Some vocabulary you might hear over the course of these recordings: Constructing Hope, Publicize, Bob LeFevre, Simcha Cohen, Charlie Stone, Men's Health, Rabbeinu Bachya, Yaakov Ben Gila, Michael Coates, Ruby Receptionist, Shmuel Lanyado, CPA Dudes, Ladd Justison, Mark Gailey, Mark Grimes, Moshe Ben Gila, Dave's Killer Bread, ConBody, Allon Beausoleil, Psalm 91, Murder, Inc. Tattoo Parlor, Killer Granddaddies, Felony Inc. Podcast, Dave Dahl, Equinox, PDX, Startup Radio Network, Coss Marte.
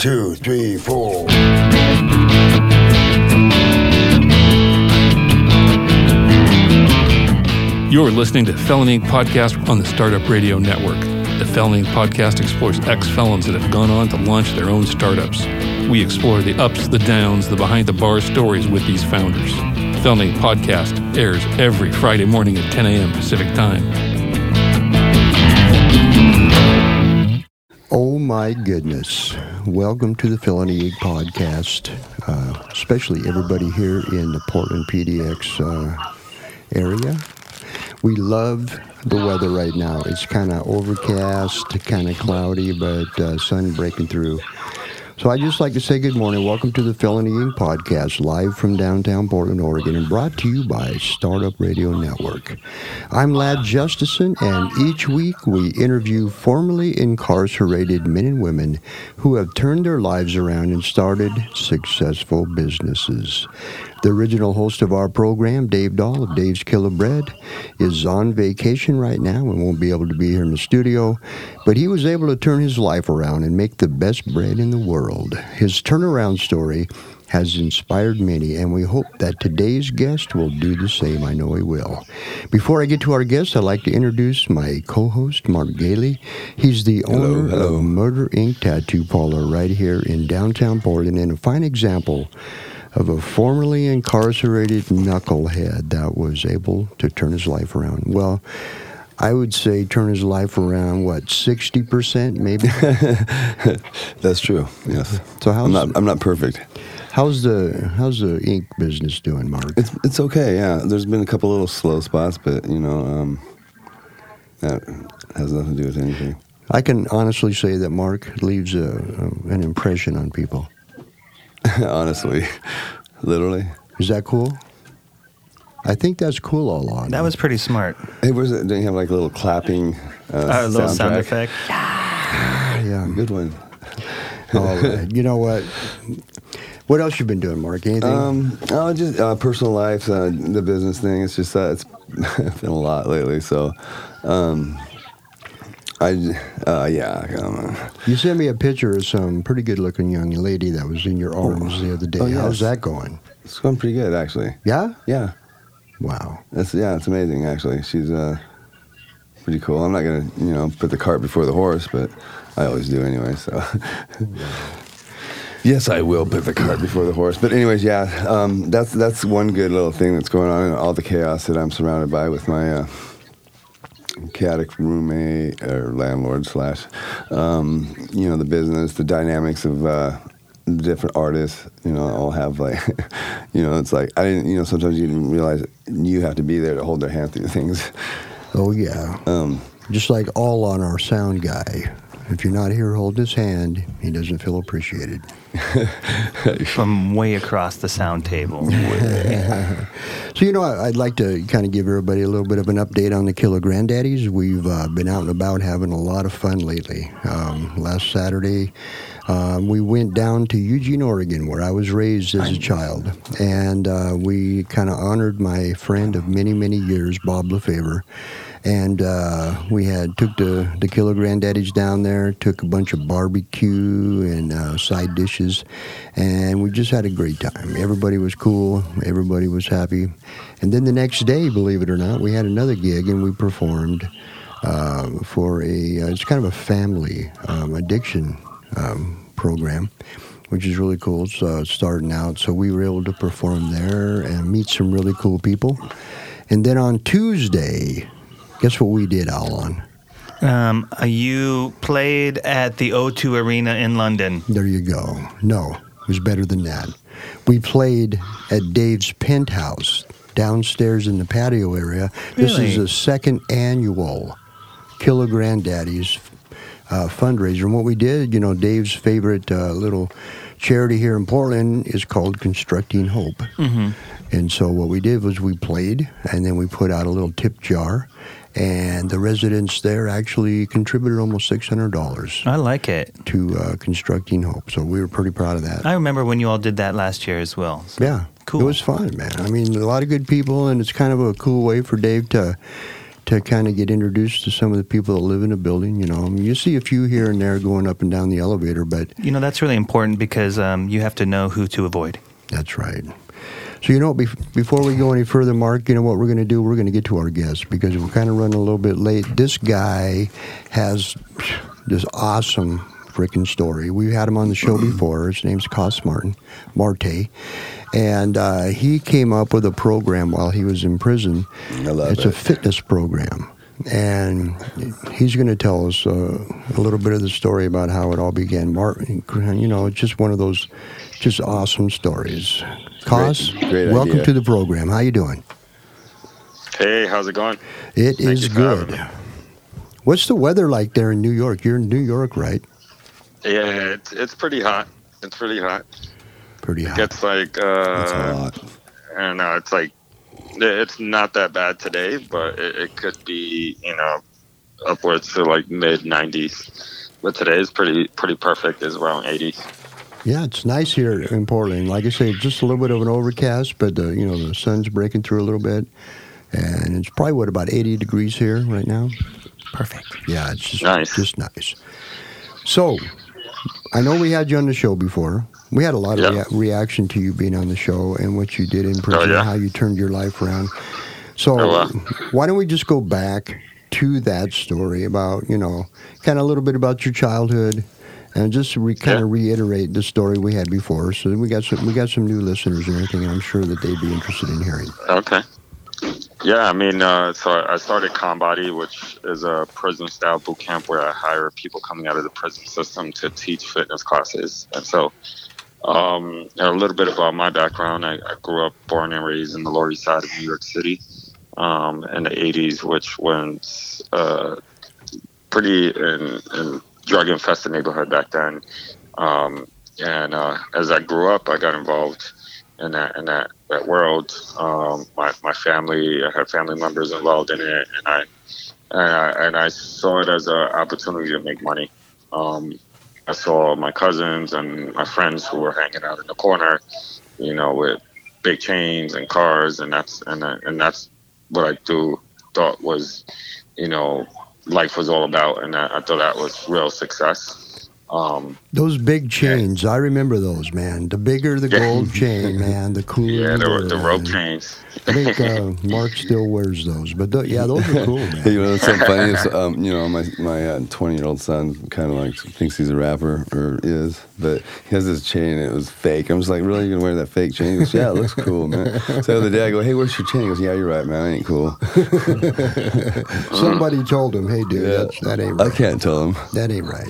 two, three, four. You're listening to Felony Inc. Podcast on the Startup Radio Network. The Felony Inc. Podcast explores ex-felons that have gone on to launch their own startups. We explore the ups, the downs, the behind-the-bar stories with these founders. Felony Inc. Podcast airs every Friday morning at 10 a.m. Pacific time. Oh my goodness. Welcome to the Felony Inc. Podcast, especially everybody here in the Portland PDX area. We love the weather right now. It's kind of overcast, kind of cloudy, but sun breaking through. So I'd just like to say good morning. Welcome to the Felony Inc. Podcast, live from downtown Portland, Oregon, and brought to you by Startup Radio Network. I'm Ladd Justison, and each week we interview formerly incarcerated men and women who have turned their lives around and started successful businesses. The original host of our program, Dave Dahl of Dave's Killer Bread, is on vacation right now and won't be able to be here in the studio, but he was able to turn his life around and make the best bread in the world. His turnaround story has inspired many, and we hope that today's guest will do the same. I know he will. Before I get to our guest, I'd like to introduce my co-host, Mark Gailey. He's the owner of Murder, Inc. Tattoo Parlor right here in downtown Portland, and a fine example of a formerly incarcerated knucklehead that was able to turn his life around. Well, I would say turn his life around, 60% maybe? That's true, yes. So I'm not perfect. How's the ink business doing, Mark? It's okay, yeah. There's been a couple little slow spots, but, that has nothing to do with anything. I can honestly say that Mark leaves an impression on people. Honestly. Literally. Is that cool? I think that's cool, Allon. That was pretty smart. Hey, where's it? Didn't you have a little clapping a little sound effect? Yeah. Good one. You know what? What else you been doing, Mark? Anything? Just personal life, the business thing. It's just that it's been a lot lately, so... You sent me a picture of some pretty good-looking young lady that was in your arms the other day. Oh, yes. How's that going? It's going pretty good, actually. Yeah? Yeah. Wow. It's amazing, actually. She's pretty cool. I'm not going to, put the cart before the horse, but I always do anyway, so... Yes, I will put the cart before the horse. But anyways, that's one good little thing that's going on in all the chaos that I'm surrounded by with my... chaotic roommate or landlord / the business, the dynamics of the different artists, all have it's like I didn't, sometimes you didn't realize you have to be there to hold their hand through things. Oh yeah. Just like Allon, our sound guy. If you're not here, hold his hand. He doesn't feel appreciated. From way across the sound table. So, I'd like to kind of give everybody a little bit of an update on the Killer Granddaddies. We've been out and about having a lot of fun lately. Last Saturday, we went down to Eugene, Oregon, where I was raised as a child. And we kind of honored my friend of many, many years, Bob LeFevre. And we took the Killer Granddaddies down there, took a bunch of barbecue and side dishes, and we just had a great time. Everybody was cool. Everybody was happy. And then the next day, believe it or not, we had another gig, and we performed for it's kind of a family addiction program, which is really cool. It's starting out. So we were able to perform there and meet some really cool people. And then on Tuesday... Guess what we did, Allon? You played at the O2 Arena in London. There you go. No, it was better than that. We played at Dave's penthouse downstairs in the patio area. Really? This is the second annual Killer Granddaddies fundraiser. And what we did, Dave's favorite little charity here in Portland is called Constructing Hope. Mm-hmm. And so what we did was we played, and then we put out a little tip jar. And the residents there actually contributed almost $600. I like it. To Constructing Hope. So we were pretty proud of that. I remember when you all did that last year as well. So. Yeah. Cool. It was fun, man. I mean, a lot of good people, and it's kind of a cool way for Dave to to kind of get introduced to some of the people that live in a building. You know, you see a few here and there going up and down the elevator, but you know that's really important because you have to know who to avoid. That's right. So, you know, before we go any further, Mark, you know what we're going to do? We're going to get to our guest because we're kind of running a little bit late. This guy has this awesome freaking story. We've had him on the show before. His name's Coss Marte. And he came up with a program while he was in prison. It's a fitness program. And he's going to tell us a little bit of the story about how it all began. Mark, you know, it's just one of those just awesome stories. Coss, welcome to the program. How you doing? Hey, how's it going? It is good. What's the weather like there in New York? You're in New York, right? Yeah, it's pretty hot. It's pretty hot. Pretty hot. It's like that's a lot. I don't know. It's like it's not that bad today, but it could be, you know, upwards to like mid 90s. But today is pretty perfect. It's around 80s. Yeah, it's nice here in Portland. Like I say, just a little bit of an overcast, but you know, the sun's breaking through a little bit, and it's probably what, about 80 degrees here right now. Perfect. Yeah, it's just nice. So, I know we had you on the show before. We had a lot of reaction to you being on the show and what you did in prison, and how you turned your life around. So, why don't we just go back to that story about, you know, kind of a little bit about your childhood. And just to kind of reiterate the story we had before, so we got some new listeners and everything, and I'm sure that they'd be interested in hearing. Okay. Yeah, I mean, so I started ConBody, which is a prison-style boot camp where I hire people coming out of the prison system to teach fitness classes. And so a little bit about my background, I grew up, born and raised in the Lower East Side of New York City in the 80s, which was pretty in drug-infested neighborhood back then, and as I grew up, I got involved in that world. My family, I had family members involved in it, and I saw it as an opportunity to make money. I saw my cousins and my friends who were hanging out in the corner, you know, with big chains and cars, and that's what I thought was, you know, life was all about, and I thought that was real success. Those big chains, I remember those, man. The bigger the gold chain, man, the cooler. Yeah, the rope chains. I think Mark still wears those, but those are cool, man. You know, it's so funny. It's, you know, my 20-year-old son kind of like thinks he's a rapper or is, but he has this chain and it was fake. I'm just like, really, you're gonna wear that fake chain? He goes, yeah, it looks cool, man. So the other day I go, hey, where's your chain? He goes, yeah, you're right, man. I ain't cool. Somebody told him, hey, dude, that ain't right. I can't tell him. That ain't right.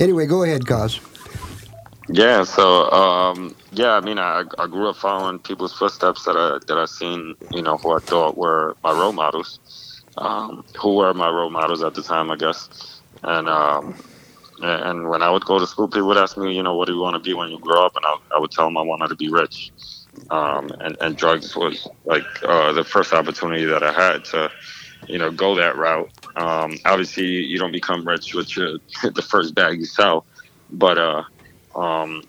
Anyway, go ahead, Coss. Yeah, so, I mean, I grew up following people's footsteps that I seen, you know, who I thought were my role models, who were my role models at the time, I guess. And when I would go to school, people would ask me, you know, what do you want to be when you grow up? And I would tell them I wanted to be rich. And drugs was, like, the first opportunity that I had to, you know, go that route. Obviously, you don't become rich with the first bag you sell, but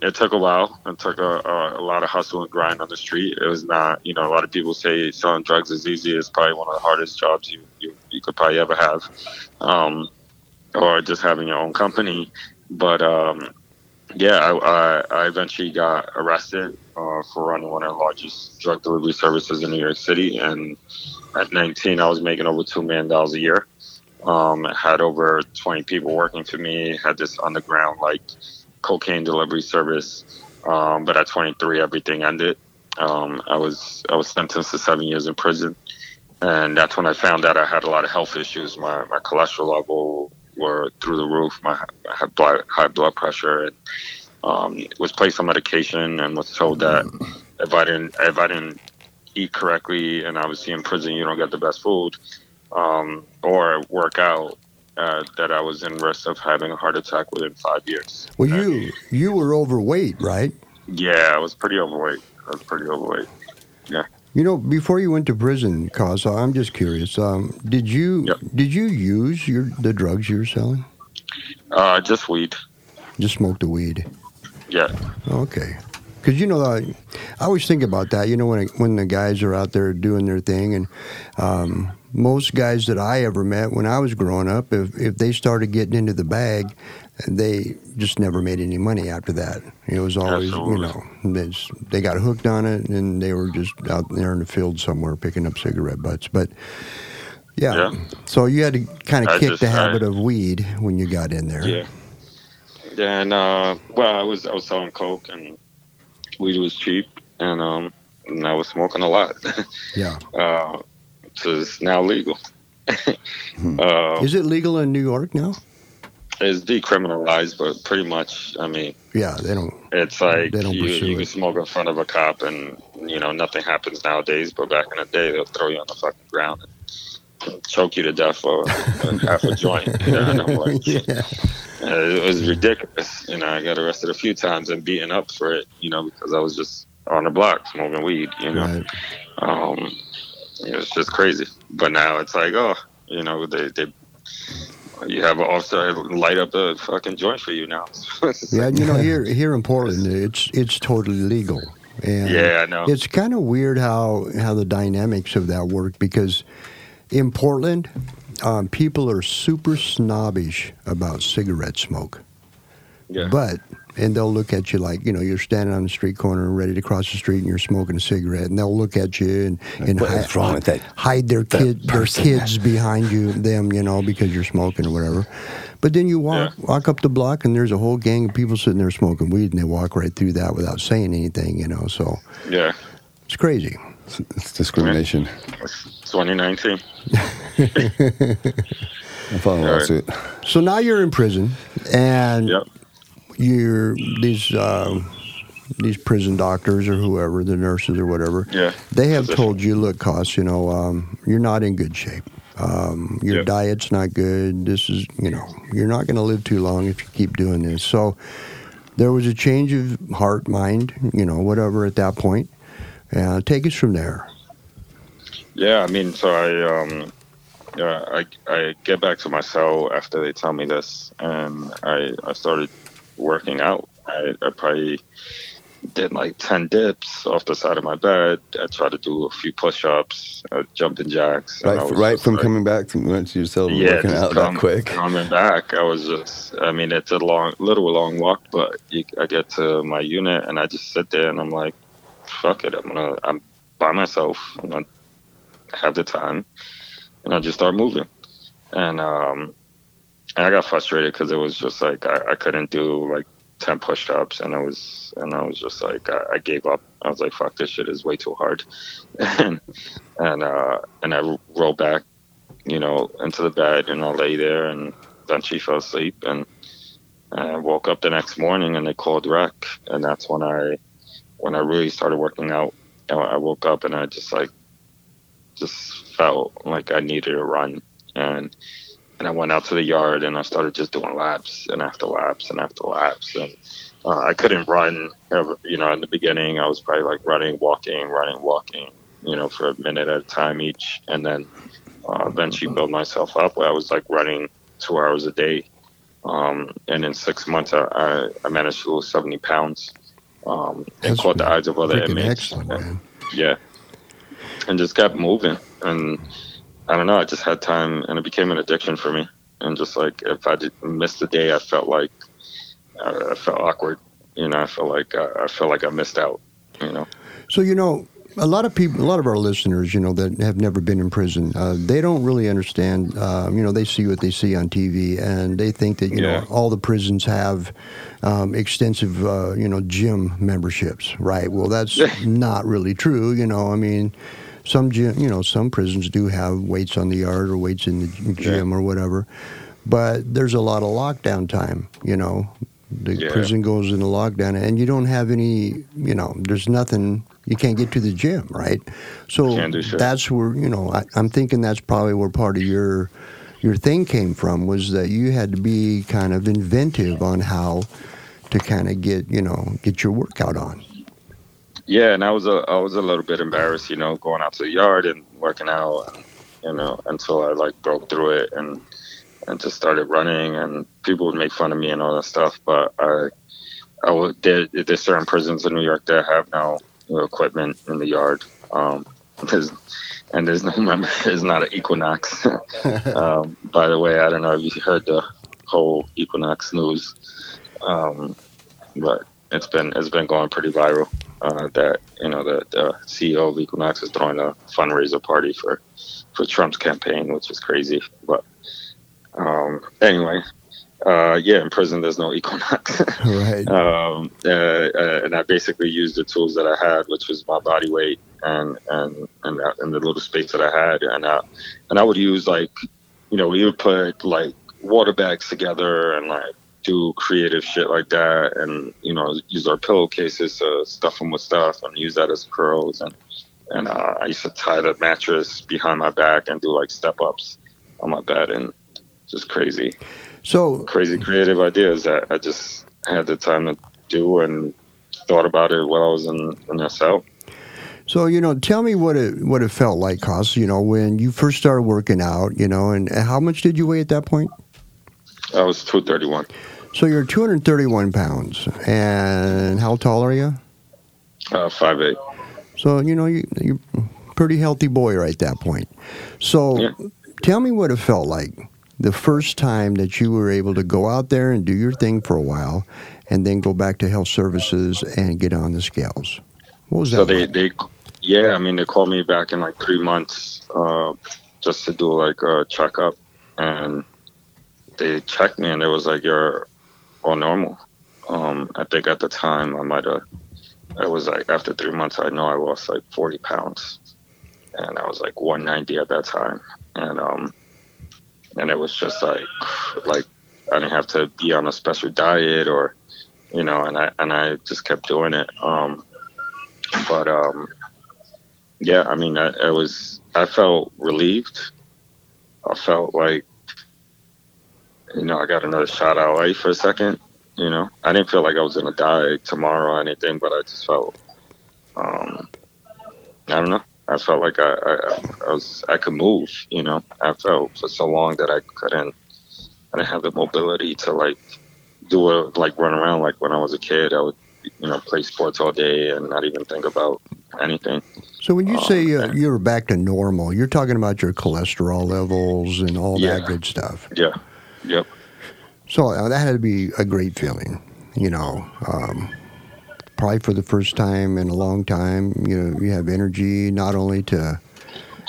it took a while. It took a lot of hustle and grind on the street. It was not, you know, a lot of people say selling drugs is easy. It's probably one of the hardest jobs you could probably ever have, or just having your own company. But I eventually got arrested for running one of the largest drug delivery services in New York City, and at 19, I was making over $2 million a year. Had over 20 people working for me, had this underground, like, cocaine delivery service. But at 23, everything ended. I was sentenced to 7 years in prison. And that's when I found out I had a lot of health issues. My cholesterol level were through the roof. I had high blood pressure. And was placed on medication and was told that if I didn't eat correctly, and obviously in prison you don't get the best food, or work out, that I was in risk of having a heart attack within 5 years. Well, you were overweight, right? Yeah, I was pretty overweight. Yeah. You know, before you went to prison, Coss, I'm just curious. Did you use the drugs you were selling? Just weed. Just smoked the weed. Yeah. Okay. Because, you know, I always think about that, you know, when the guys are out there doing their thing. And most guys that I ever met when I was growing up, if they started getting into the bag, they just never made any money after that. It was always, you know, they got hooked on it, and they were just out there in the field somewhere picking up cigarette butts. But, yeah. So you had to kind of kick the habit of weed when you got in there. Yeah. Then, I was selling coke, and weed was cheap, and I was smoking a lot. Yeah. So it's now legal. Is it legal in New York now? It's decriminalized, but pretty much, I mean... Yeah, they don't... It's like you can smoke in front of a cop, and, you know, nothing happens nowadays, but back in the day, they'll throw you on the fucking ground and choke you to death for half a joint. You know, and I'm like, yeah. It was ridiculous. You know, I got arrested a few times and beaten up for it, you know, because I was just on the block smoking weed, you know. Right. It was just crazy. But now it's like, oh, you know, you have an officer light up a fucking joint for you now. Yeah, you know, here in Portland, it's totally legal. And yeah, I know. It's kind of weird how the dynamics of that work, because in Portland, people are super snobbish about cigarette smoke. Yeah. And they'll look at you like, you know, you're standing on the street corner ready to cross the street and you're smoking a cigarette. And they'll look at you and hide their kids behind them, you know, because you're smoking or whatever. But then you walk up the block and there's a whole gang of people sitting there smoking weed, and they walk right through that without saying anything, you know. So yeah, it's crazy. It's discrimination. It's 2019. I follow a lawsuit. So now you're in prison, and... Yep. These prison doctors or whoever, the nurses or whatever, they have told you, look, Coss, you know, you're not in good shape. Your diet's not good. This is, you know, you're not going to live too long if you keep doing this. So there was a change of heart, mind, you know, whatever at that point. Take us from there. Yeah, I mean, so I get back to my cell after they tell me this, and I started working out. I probably did like 10 dips off the side of my bed. I tried to do a few push-ups, jumping jacks. Right, coming back from going to your cell, working out that quick. Coming back, I was just, I mean, it's a long walk, but I get to my unit and I just sit there and I'm like, fuck it, I'm by myself. I'm gonna have the time. And I just start moving. And, I got frustrated because it was just like I couldn't do like 10 push-ups, and I was just like I gave up. I was like, "Fuck, this shit is way too hard," and I rolled back, you know, into the bed, and I lay there, and then she fell asleep, and I woke up the next morning, and they called rec, and that's when I really started working out. And I woke up, and I just felt like I needed a run, And I went out to the yard, and I started just doing laps and after laps and after laps. And I couldn't run, you know, in the beginning. I was probably like running, walking, you know, for a minute at a time each. And then eventually built myself up where I was like running 2 hours a day. And in 6 months, I managed to lose 70 pounds. And caught the eyes of other inmates. Yeah. And just kept moving. And I don't know, I just had time, and it became an addiction for me. And just like, if I missed a day, I felt like, I felt awkward. You know, I felt like I missed out, you know. So, you know, a lot of our listeners, you know, that have never been in prison, they don't really understand, you know, they see what they see on TV, and they think that, you know, all the prisons have extensive, you know, gym memberships, right? Well, that's not really true, you know, I mean... Some prisons do have weights on the yard or weights in the gym or whatever, but there's a lot of lockdown time, you know. The prison goes into lockdown, and you don't have any, you know, there's nothing, you can't get to the gym, right? So that's where, you know, I'm thinking that's probably where part of your thing came from, was that you had to be kind of inventive on how to kind of get your workout on. Yeah, and I was a little bit embarrassed, you know, going out to the yard and working out, and, you know, until I like broke through it and just started running, and people would make fun of me and all that stuff. But I There's certain prisons in New York that have no equipment in the yard, and there's no remember, there's not an Equinox. By the way, I don't know if you heard the whole Equinox news, but it's been going pretty viral. That the CEO of Equinox is throwing a fundraiser party for Trump's campaign, which is crazy. But anyway. In prison, there's no Equinox. Right. And I basically used the tools that I had, which was my body weight and the little space that I had. And I would use we would put water bags together and do creative shit like that. And, use our pillowcases to stuff them with stuff and use that as curls. And I used to tie the mattress behind my back and do step ups on my bed, and just crazy. So crazy creative ideas that I just had the time to do and thought about it while I was in SL. So, tell me what it felt like, Coss, when you first started working out, and how much did you weigh at that point? I was 231. So you're 231 pounds. And how tall are you? 5'8". So, you're a pretty healthy boy right at that point. So Tell me what it felt like the first time that you were able to go out there and do your thing for a while and then go back to health services and get on the scales. What was that? So they called me back in 3 months just to do a checkup, and they checked me and it was you're all normal. I think at the time after 3 months, I know I lost 40 pounds and I was 190 at that time. And it was just I didn't have to be on a special diet or, and I just kept doing it. I felt relieved. I felt I got another shot at life for a second. I didn't feel I was going to die tomorrow or anything, but I just felt, I don't know. I felt I could move, I felt for so long that I didn't have the mobility to run around. When I was a kid, I would, play sports all day and not even think about anything. So when you say you're back to normal, you're talking about your cholesterol levels and all that good stuff. Yeah. Yep. So that had to be a great feeling, probably for the first time in a long time, you have energy not only to,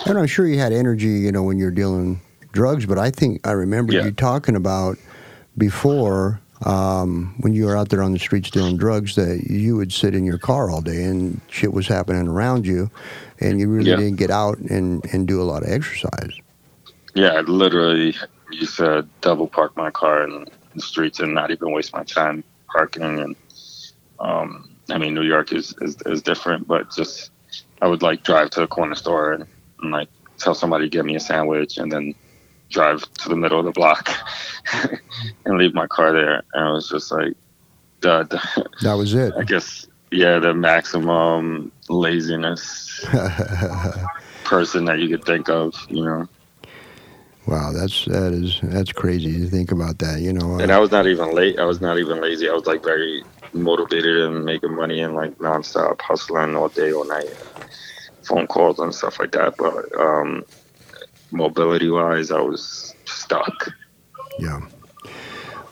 and I'm sure you had energy, when you're dealing drugs, but I think I remember you talking about before, when you were out there on the streets dealing drugs, that you would sit in your car all day and shit was happening around you and you really didn't get out and do a lot of exercise. Yeah, I literally used to double park my car in the streets and not even waste my time parking. And, New York is different, but just I would drive to the corner store and tell somebody to get me a sandwich and then drive to the middle of the block and leave my car there. And I was just that was it. I guess, the maximum laziness person that you could think of, Wow, that's crazy to think about that, And I was not even late. I was not even lazy. I was very motivated and making money and nonstop hustling all day, all night, phone calls and stuff like that. But mobility wise, I was stuck. Yeah.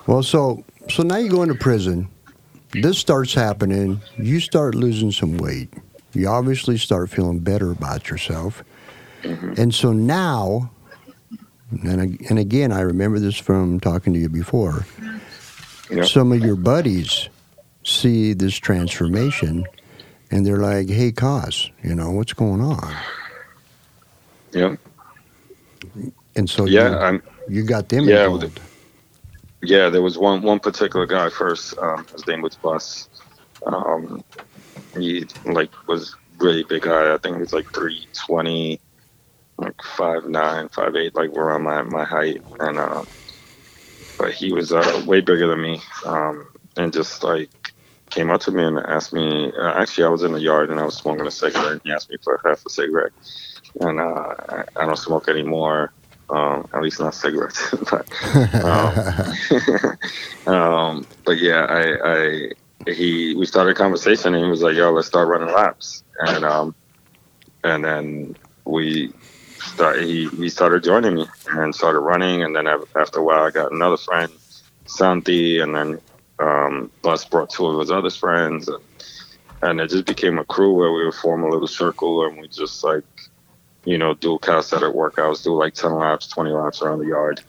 Well, so now you go into prison. This starts happening. You start losing some weight. You obviously start feeling better about yourself, and so now. And again, I remember this from talking to you before. Yep. Some of your buddies see this transformation, and they're like, "Hey, Coss, what's going on?" Yeah. And so you got them involved. Yeah, there was one particular guy first. His name was Bus. He was really big guy. I think he was 320. 5'9", 5'8", around my height, and but he was way bigger than me, and just came up to me and asked me. Actually, I was in the yard and I was smoking a cigarette, and he asked me for half a cigarette, and I don't smoke anymore, at least not cigarettes. But but yeah, I we started a conversation, and he was like, "Yo, let's start running laps." And then he started joining me and started running. And then after a while, I got another friend, Santi, and then Bus brought two of his other friends, and it just became a crew where we would form a little circle, and we just like, you know, do calisthenic workouts, do like 10 laps, 20 laps around the yard,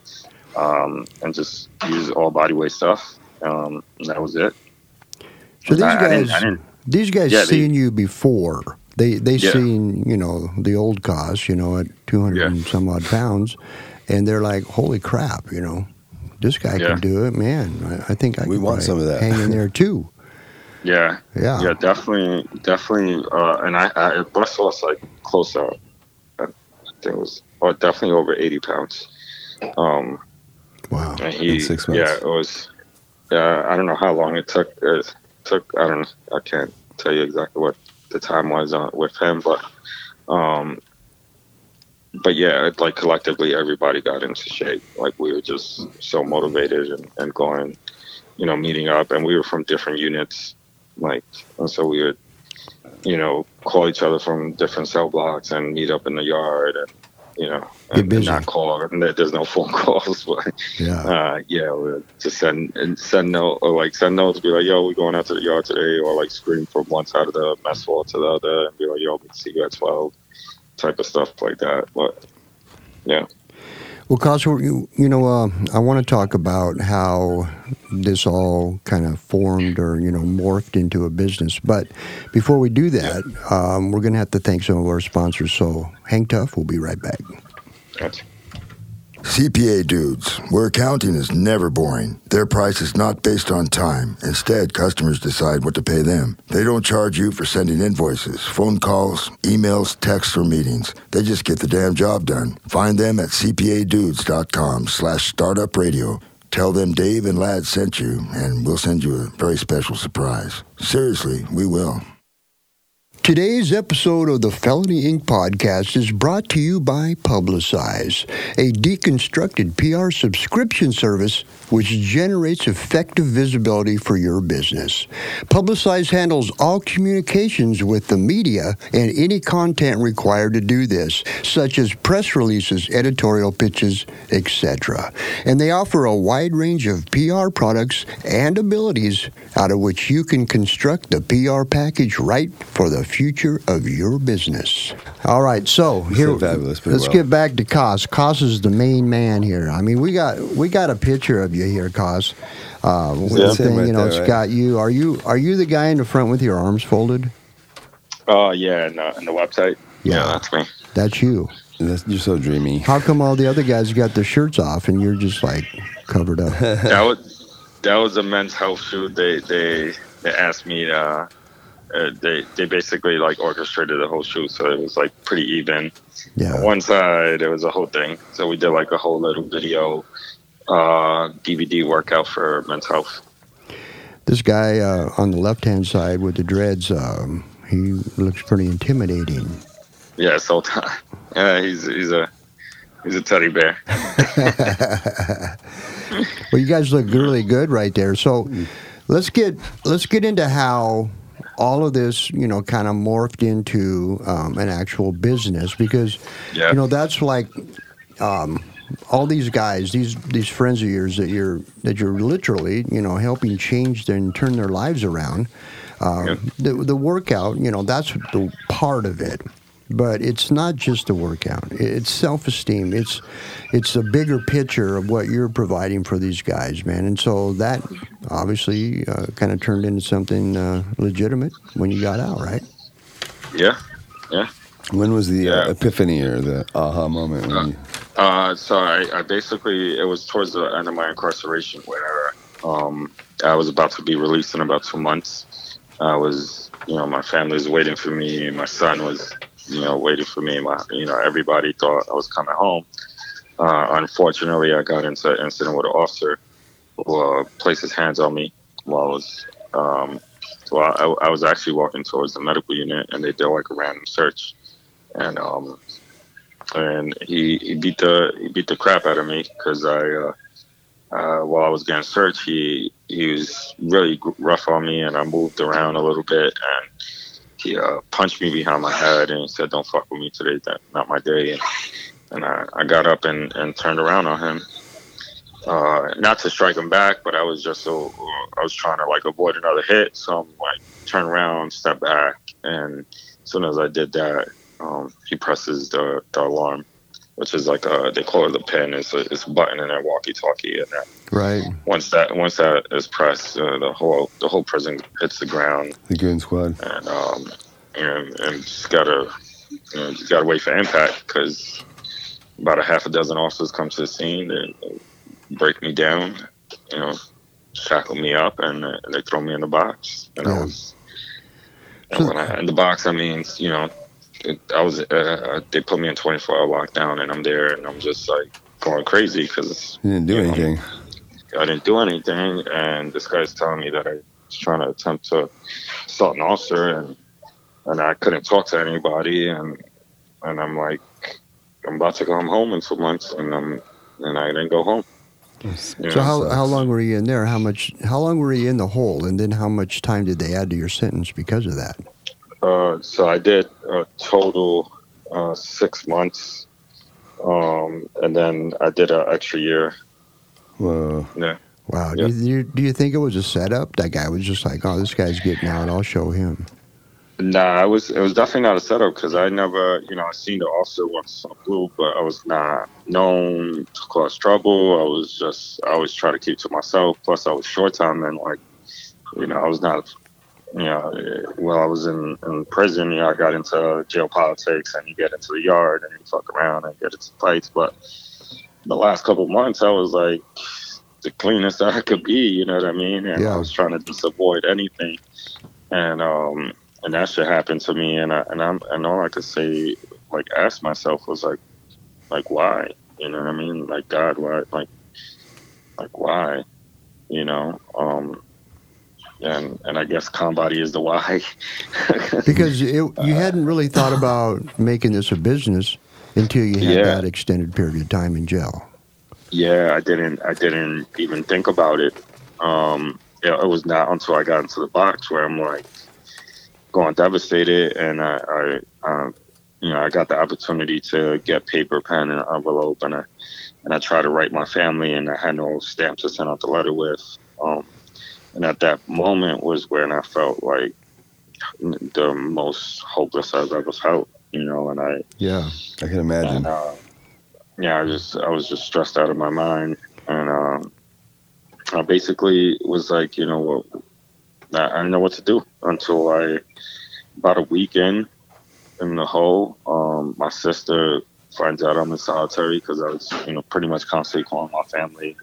and just use all body weight stuff. And that was it. So these guys seen you before. They seen, you know, the old Coss, you know, at 200 and some odd pounds, and they're like, holy crap, you know, this guy can do it, man. I think I we can want some of that. Hang in there too. Yeah, definitely. And I Bus lost like close out. I think it was definitely over 80 pounds. Wow. And in 6 months. Yeah, it was. I don't know how long it took. I don't know. I can't tell you exactly what the time was with him, but yeah, it, like collectively everybody got into shape. Like we were just so motivated and going, you know, meeting up, and we were from different units, like, and so we would, you know, call each other from different cell blocks and meet up in the yard, and you know, and not call, and there's no phone calls, but we just send notes, or like send notes, be like, yo, we're going out to the yard today, or like scream from one side of the mess hall to the other, and be like, yo, we'll see you at 12, type of stuff like that. But yeah. Well, Coss, you know, I want to talk about how this all kind of formed, or, you know, morphed into a business. But before we do that, we're going to have to thank some of our sponsors. So hang tough. We'll be right back. Gotcha. CPA Dudes, where accounting is never boring. Their price is not based on time. Instead, customers decide what to pay them. They don't charge you for sending invoices, phone calls, emails, texts, or meetings. They just get the damn job done. Find them at cpadudes.com/startupradio. Tell them Dave and Ladd sent you, and we'll send you a very special surprise. Seriously, we will. Today's episode of the Felony Inc. podcast is brought to you by Publicize, a deconstructed PR subscription service which generates effective visibility for your business. Publicize handles all communications with the media and any content required to do this, such as press releases, editorial pitches, etc. And they offer a wide range of PR products and abilities out of which you can construct the PR package right for the future of your business. All right, so here, let's get back to Coss. Coss is the main man here. I mean, we got a picture of you here, Coss. It's got you. Are you the guy in the front with your arms folded? Oh yeah, in the website. Yeah, that's me. That's you. You're so dreamy. How come all the other guys got their shirts off and you're just like covered up? That was a Men's Health shoot. They asked me to. They basically like orchestrated the whole shoot, so it was like pretty even. Yeah. On one side, it was a whole thing. So we did like a whole little video DVD workout for Men's Health. This guy on the left-hand side with the dreads, he looks pretty intimidating. Yeah, so he's a teddy bear. Well, you guys look really good right there. So let's get into how all of this, you know, kind of morphed into an actual business, because, you know, that's like all these guys, these friends of yours that you're literally, you know, helping change and turn their lives around. The workout, you know, that's the part of it, but it's not just the workout. It's self-esteem. It's a bigger picture of what you're providing for these guys, man. And so that obviously kind of turned into something legitimate when you got out, right? Yeah. When was the epiphany or the aha moment? So I basically, it was towards the end of my incarceration where I was about to be released in about 2 months. I was, you know, my family was waiting for me. My son was, you know, waiting for me. Everybody thought I was coming home. Unfortunately, I got into an incident with an officer who placed his hands on me while I was, I was actually walking towards the medical unit, and they did like a random search, and he beat the crap out of me because I while I was getting searched, he was really rough on me, and I moved around a little bit, and he punched me behind my head and said, "Don't fuck with me today. That's not my day." And I got up and turned around on him, not to strike him back, but I was just I was trying to like avoid another hit. So I'm like, turn around, step back, and as soon as I did that, he presses the alarm, which is like they call it the pin. It's a button in a walkie-talkie, and that, right. Once that is pressed, the whole prison hits the ground. The goon squad. And and just gotta wait for impact, because about a half a dozen officers come to the scene and break me down, shackle me up, and they throw me in the box. And I was, and when I in the box, I mean, I was. They put me in 24-hour lockdown, and I'm there, and I'm just like going crazy because you didn't do anything. I didn't do anything, and this guy's telling me that I was trying to attempt to assault an officer, and I couldn't talk to anybody, and I'm like, I'm about to come home in 2 months, and I didn't go home. Yes. So how long were you in there? How long were you in the hole, and then how much time did they add to your sentence because of that? So I did a total 6 months, and then I did an extra year. Whoa. Yeah. Wow. Yeah. Do you think it was a setup? That guy was just like, oh, this guy's getting out, I'll show him. Nah, it was definitely not a setup, because I never, I seen the officer once on Blue, but I was not known to cause trouble. I always try to keep to myself. Plus, I was short time, and I was not... while I was in prison, I got into jail politics, and you get into the yard and you fuck around and get into fights. But the last couple of months, I was like the cleanest I could be, you know what I mean? And I was trying to just avoid anything. And that shit happened to me. And all I could say, ask myself was like, why? You know what I mean? Like, God, why? Like why? You know? And I guess ConBody is the why. Because you hadn't really thought about making this a business until you had that extended period of time in jail. Yeah, I didn't even think about it. It was not until I got into the box where I'm like going devastated, and I got the opportunity to get paper, pen, and envelope, and I tried to write my family, and I had no stamps to send out the letter with. And at that moment was when I felt like the most hopeless I've ever felt, and I can imagine. And, I was just stressed out of my mind. And I basically was like, I didn't know what to do until about a week in the hole, my sister finds out I'm in solitary, because I was, pretty much constantly calling my family,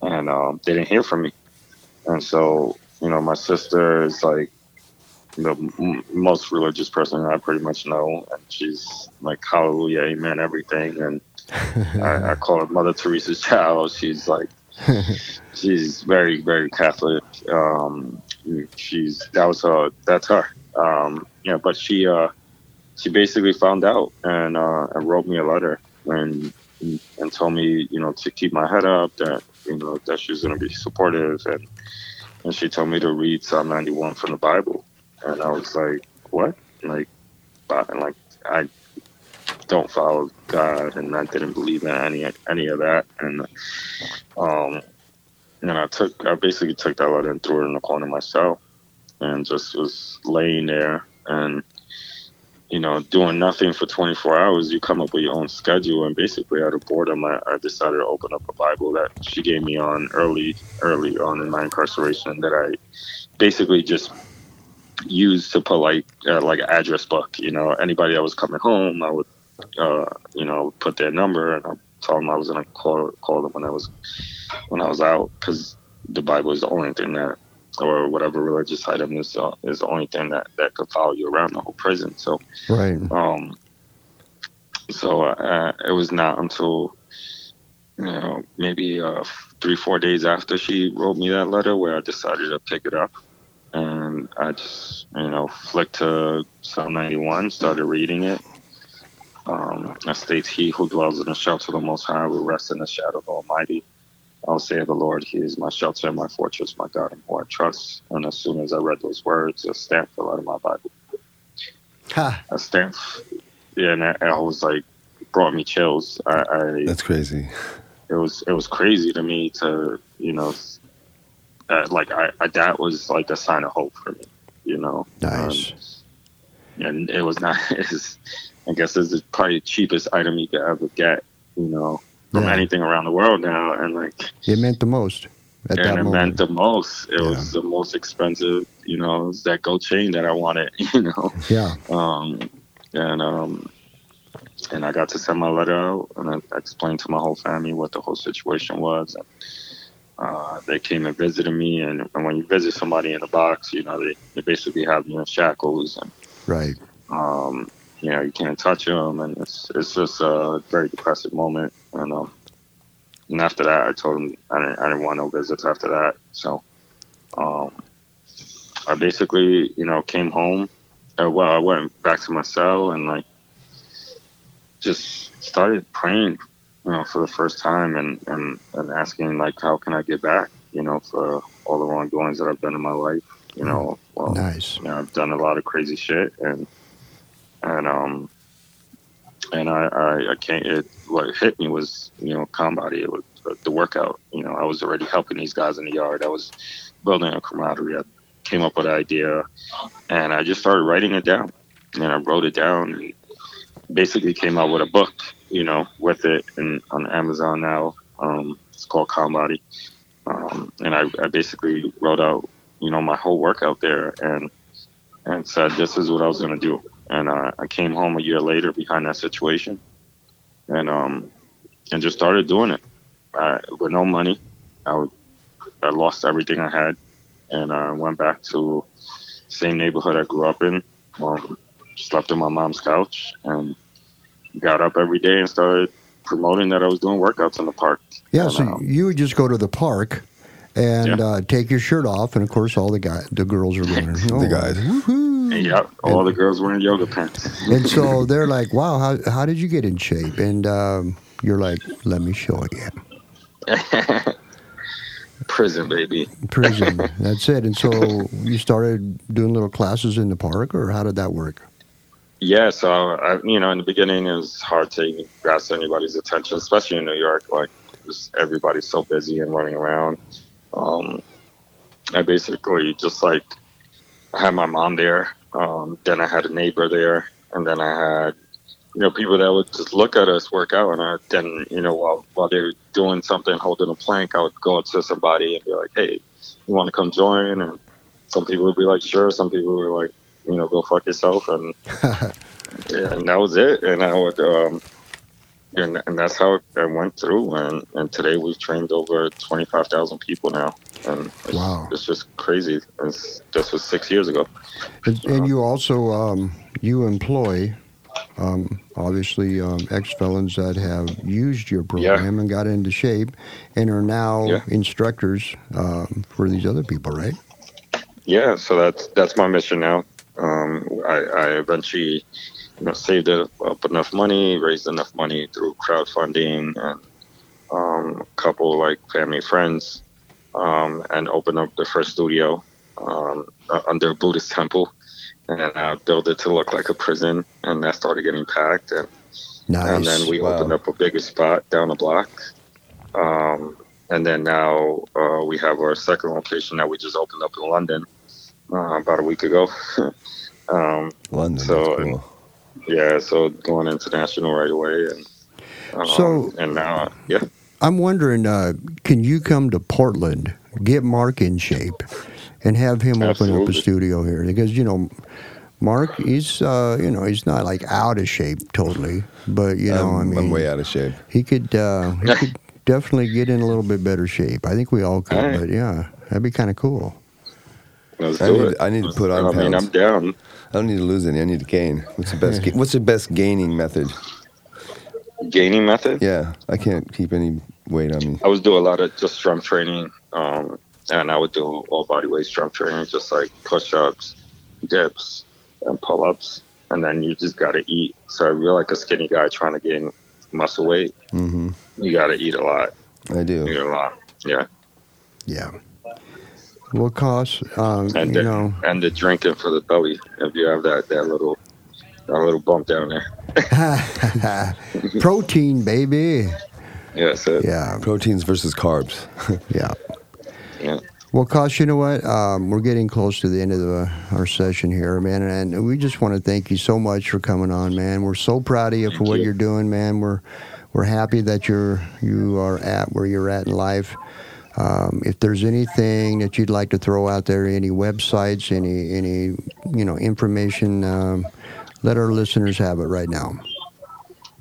and they didn't hear from me. And so, my sister is like the most religious person I pretty much know. And she's like, hallelujah, amen, everything. And I call her Mother Teresa's child. She's like, she's very, very Catholic. That's her. But she basically found out and wrote me a letter and told me, to keep my head up, that, that she's going to be supportive. And she told me to read Psalm 91 from the Bible. And I was like, what? Like I don't follow God, and I didn't believe in any of that. And I basically took that letter and threw it in the corner myself, and just was laying there and, doing nothing for 24 hours. You come up with your own schedule, and basically out of boredom, I decided to open up a Bible that she gave me on early on in my incarceration, that I basically just used to put like an address book. Anybody that was coming home, I would put their number, and I tell them I was gonna call them when I was out, because the Bible is the only thing that, or whatever religious item is the only thing that could follow you around the whole prison. So, right. It was not until, maybe 3-4 days after she wrote me that letter where I decided to pick it up. And I just, flicked to Psalm 91, started reading it. That states, he who dwells in the shelter of the Most High will rest in the shadow of the Almighty. I'll say of the Lord, he is my shelter and my fortress, my God in whom I trust. And as soon as I read those words, a stamp fell out of my Bible. A stamp. Yeah, and I was like, brought me chills. That's crazy. It was crazy to me to, you know, that was like a sign of hope for me, you know. Nice. And it was not, I guess it's probably the cheapest item you could ever get, you know, from anything around the world now. And like, it meant the most. Meant the most. It was the most expensive, you know, it was that gold chain that I wanted, you know. Yeah. And I got to send my letter out, and I explained to my whole family what the whole situation was. And, they came and visited me, and when you visit somebody in the box, you know, they basically have you in shackles. And, right. You know, you can't touch them, and it's just a very depressive moment. And after that, I told them I didn't want no visits after that. So I basically, you know, came home. I went back to my cell and, like, just started praying, you know, for the first time and asking, like, how can I get back, you know, for all the wrongdoings that I've done in my life, you know. Well, nice. You know, I've done a lot of crazy shit, and I can't, what hit me was, you know, ConBody, it was the workout. You know, I was already helping these guys in the yard. I was building a camaraderie. I came up with an idea, and I just started writing it down, and I wrote it down, and basically came out with a book, you know, with it on Amazon now. It's called ConBody. And I basically wrote out, you know, my whole workout there and said, this is what I was going to do. And I came home a year later behind that situation and just started doing it with no money. I lost everything I had, and I went back to the same neighborhood I grew up in. Slept on my mom's couch and got up every day and started promoting that I was doing workouts in the park. Yeah, and, so you would just go to the park and take your shirt off, and of course all the girls are wearing the guys. Woo-hoo. And, yeah, all the girls wearing yoga pants. And so they're like, "Wow, how did you get in shape?" And you're like, "Let me show you." Prison, baby. Prison. That's it. And so you started doing little classes in the park, or how did that work? Yeah, so, you know, in the beginning, it was hard to grasp anybody's attention, especially in New York. Like, everybody's so busy and running around. I basically just, like, had my mom there. Then I had a neighbor there. And then I had, you know, people that would just look at us work out. And then, you know, while they were doing something, holding a plank, I would go up to somebody and be like, hey, you want to come join? And some people would be like, sure. Some people were like, you know, go fuck yourself, and yeah, and that was it. And I would, and that's how I went through. And today we've trained over 25,000 people now. And wow, it's just crazy. This was 6 years ago. And you also you employ obviously ex-felons that have used your program and got into shape and are now instructors for these other people, right? Yeah, so that's my mission now. I eventually, you know, saved up enough money, raised enough money through crowdfunding and a couple like family friends, and opened up the first studio under a Buddhist temple, and I built it to look like a prison, and that started getting packed, and nice. And then we opened up a bigger spot down the block, and then now we have our second location that we just opened up in London. About a week ago. London. So, cool. Yeah, so going international right away. And now. I'm wondering, can you come to Portland, get Mark in shape, and have him open up a studio here? Because, you know, Mark, he's, you know, he's not like out of shape totally, but, you know, I mean. I'm way out of shape. He could definitely get in a little bit better shape. I think we all could, all right. But yeah, that'd be kind of cool. I need to put on pounds. I mean, I'm down. I don't need to lose any. I need to gain. What's the best gaining method? Gaining method? Yeah, I can't keep any weight on me. I was doing a lot of just strength training, and I would do all body weight strength training, just like push-ups, dips, and pull-ups, and then you just got to eat. So you're like a skinny guy trying to gain muscle weight. Mm-hmm. You got to eat a lot. I do. You eat a lot. Yeah. Yeah. Well, Coss, and the drinking for the belly. If you have that little bump down there. Protein, baby. Yes. Yeah. Proteins versus carbs. Yeah. Yeah. Well, Coss, you know what? We're getting close to the end of our session here, man, and we just want to thank you so much for coming on, man. We're so proud of you for what you're doing, man. We're happy that you are at where you're at in life. If there's anything that you'd like to throw out there, any websites, any information, let our listeners have it right now.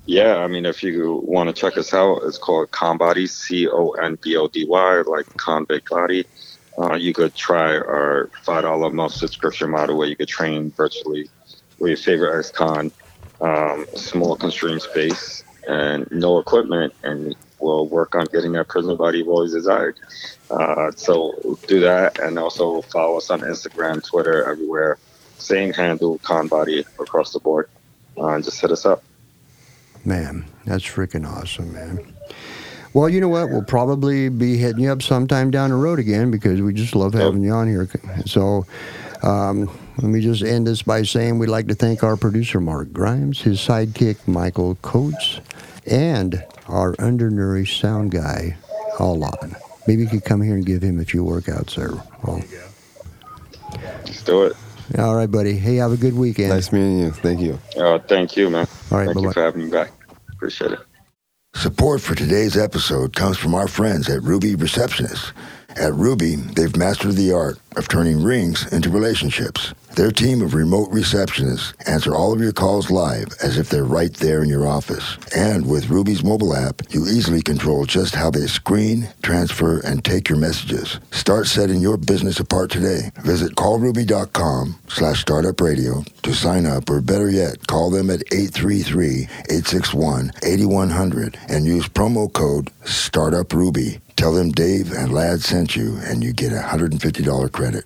Yeah, I mean, if you want to check us out, it's called ConBody, CONBODY, like convict body. You could try our $5 a month subscription model where you could train virtually with your favorite ex-con, small constrained space, and no equipment, and we'll work on getting that prison body you've always desired. So do that, and also follow us on Instagram, Twitter, everywhere. Same handle, ConBody, across the board. And just hit us up. Man, that's freaking awesome, man. Well, you know what? We'll probably be hitting you up sometime down the road again because we just love having you on here. So let me just end this by saying we'd like to thank our producer, Mark Grimes, his sidekick, Michael Coates, and our undernourished sound guy, Allon. Maybe you could come here and give him a few workouts there. Well, let's do it. All right, buddy. Hey, have a good weekend. Nice meeting you. Thank you. Thank you, man. All right, thank you for having me back. Appreciate it. Support for today's episode comes from our friends at Ruby Receptionist. At Ruby, they've mastered the art of turning rings into relationships. Their team of remote receptionists answer all of your calls live as if they're right there in your office. And with Ruby's mobile app, you easily control just how they screen, transfer, and take your messages. Start setting your business apart today. Visit callruby.com/startupradio to sign up, or better yet, call them at 833-861-8100 and use promo code StartupRuby. Tell them Dave and Ladd sent you, and you get a $150 credit.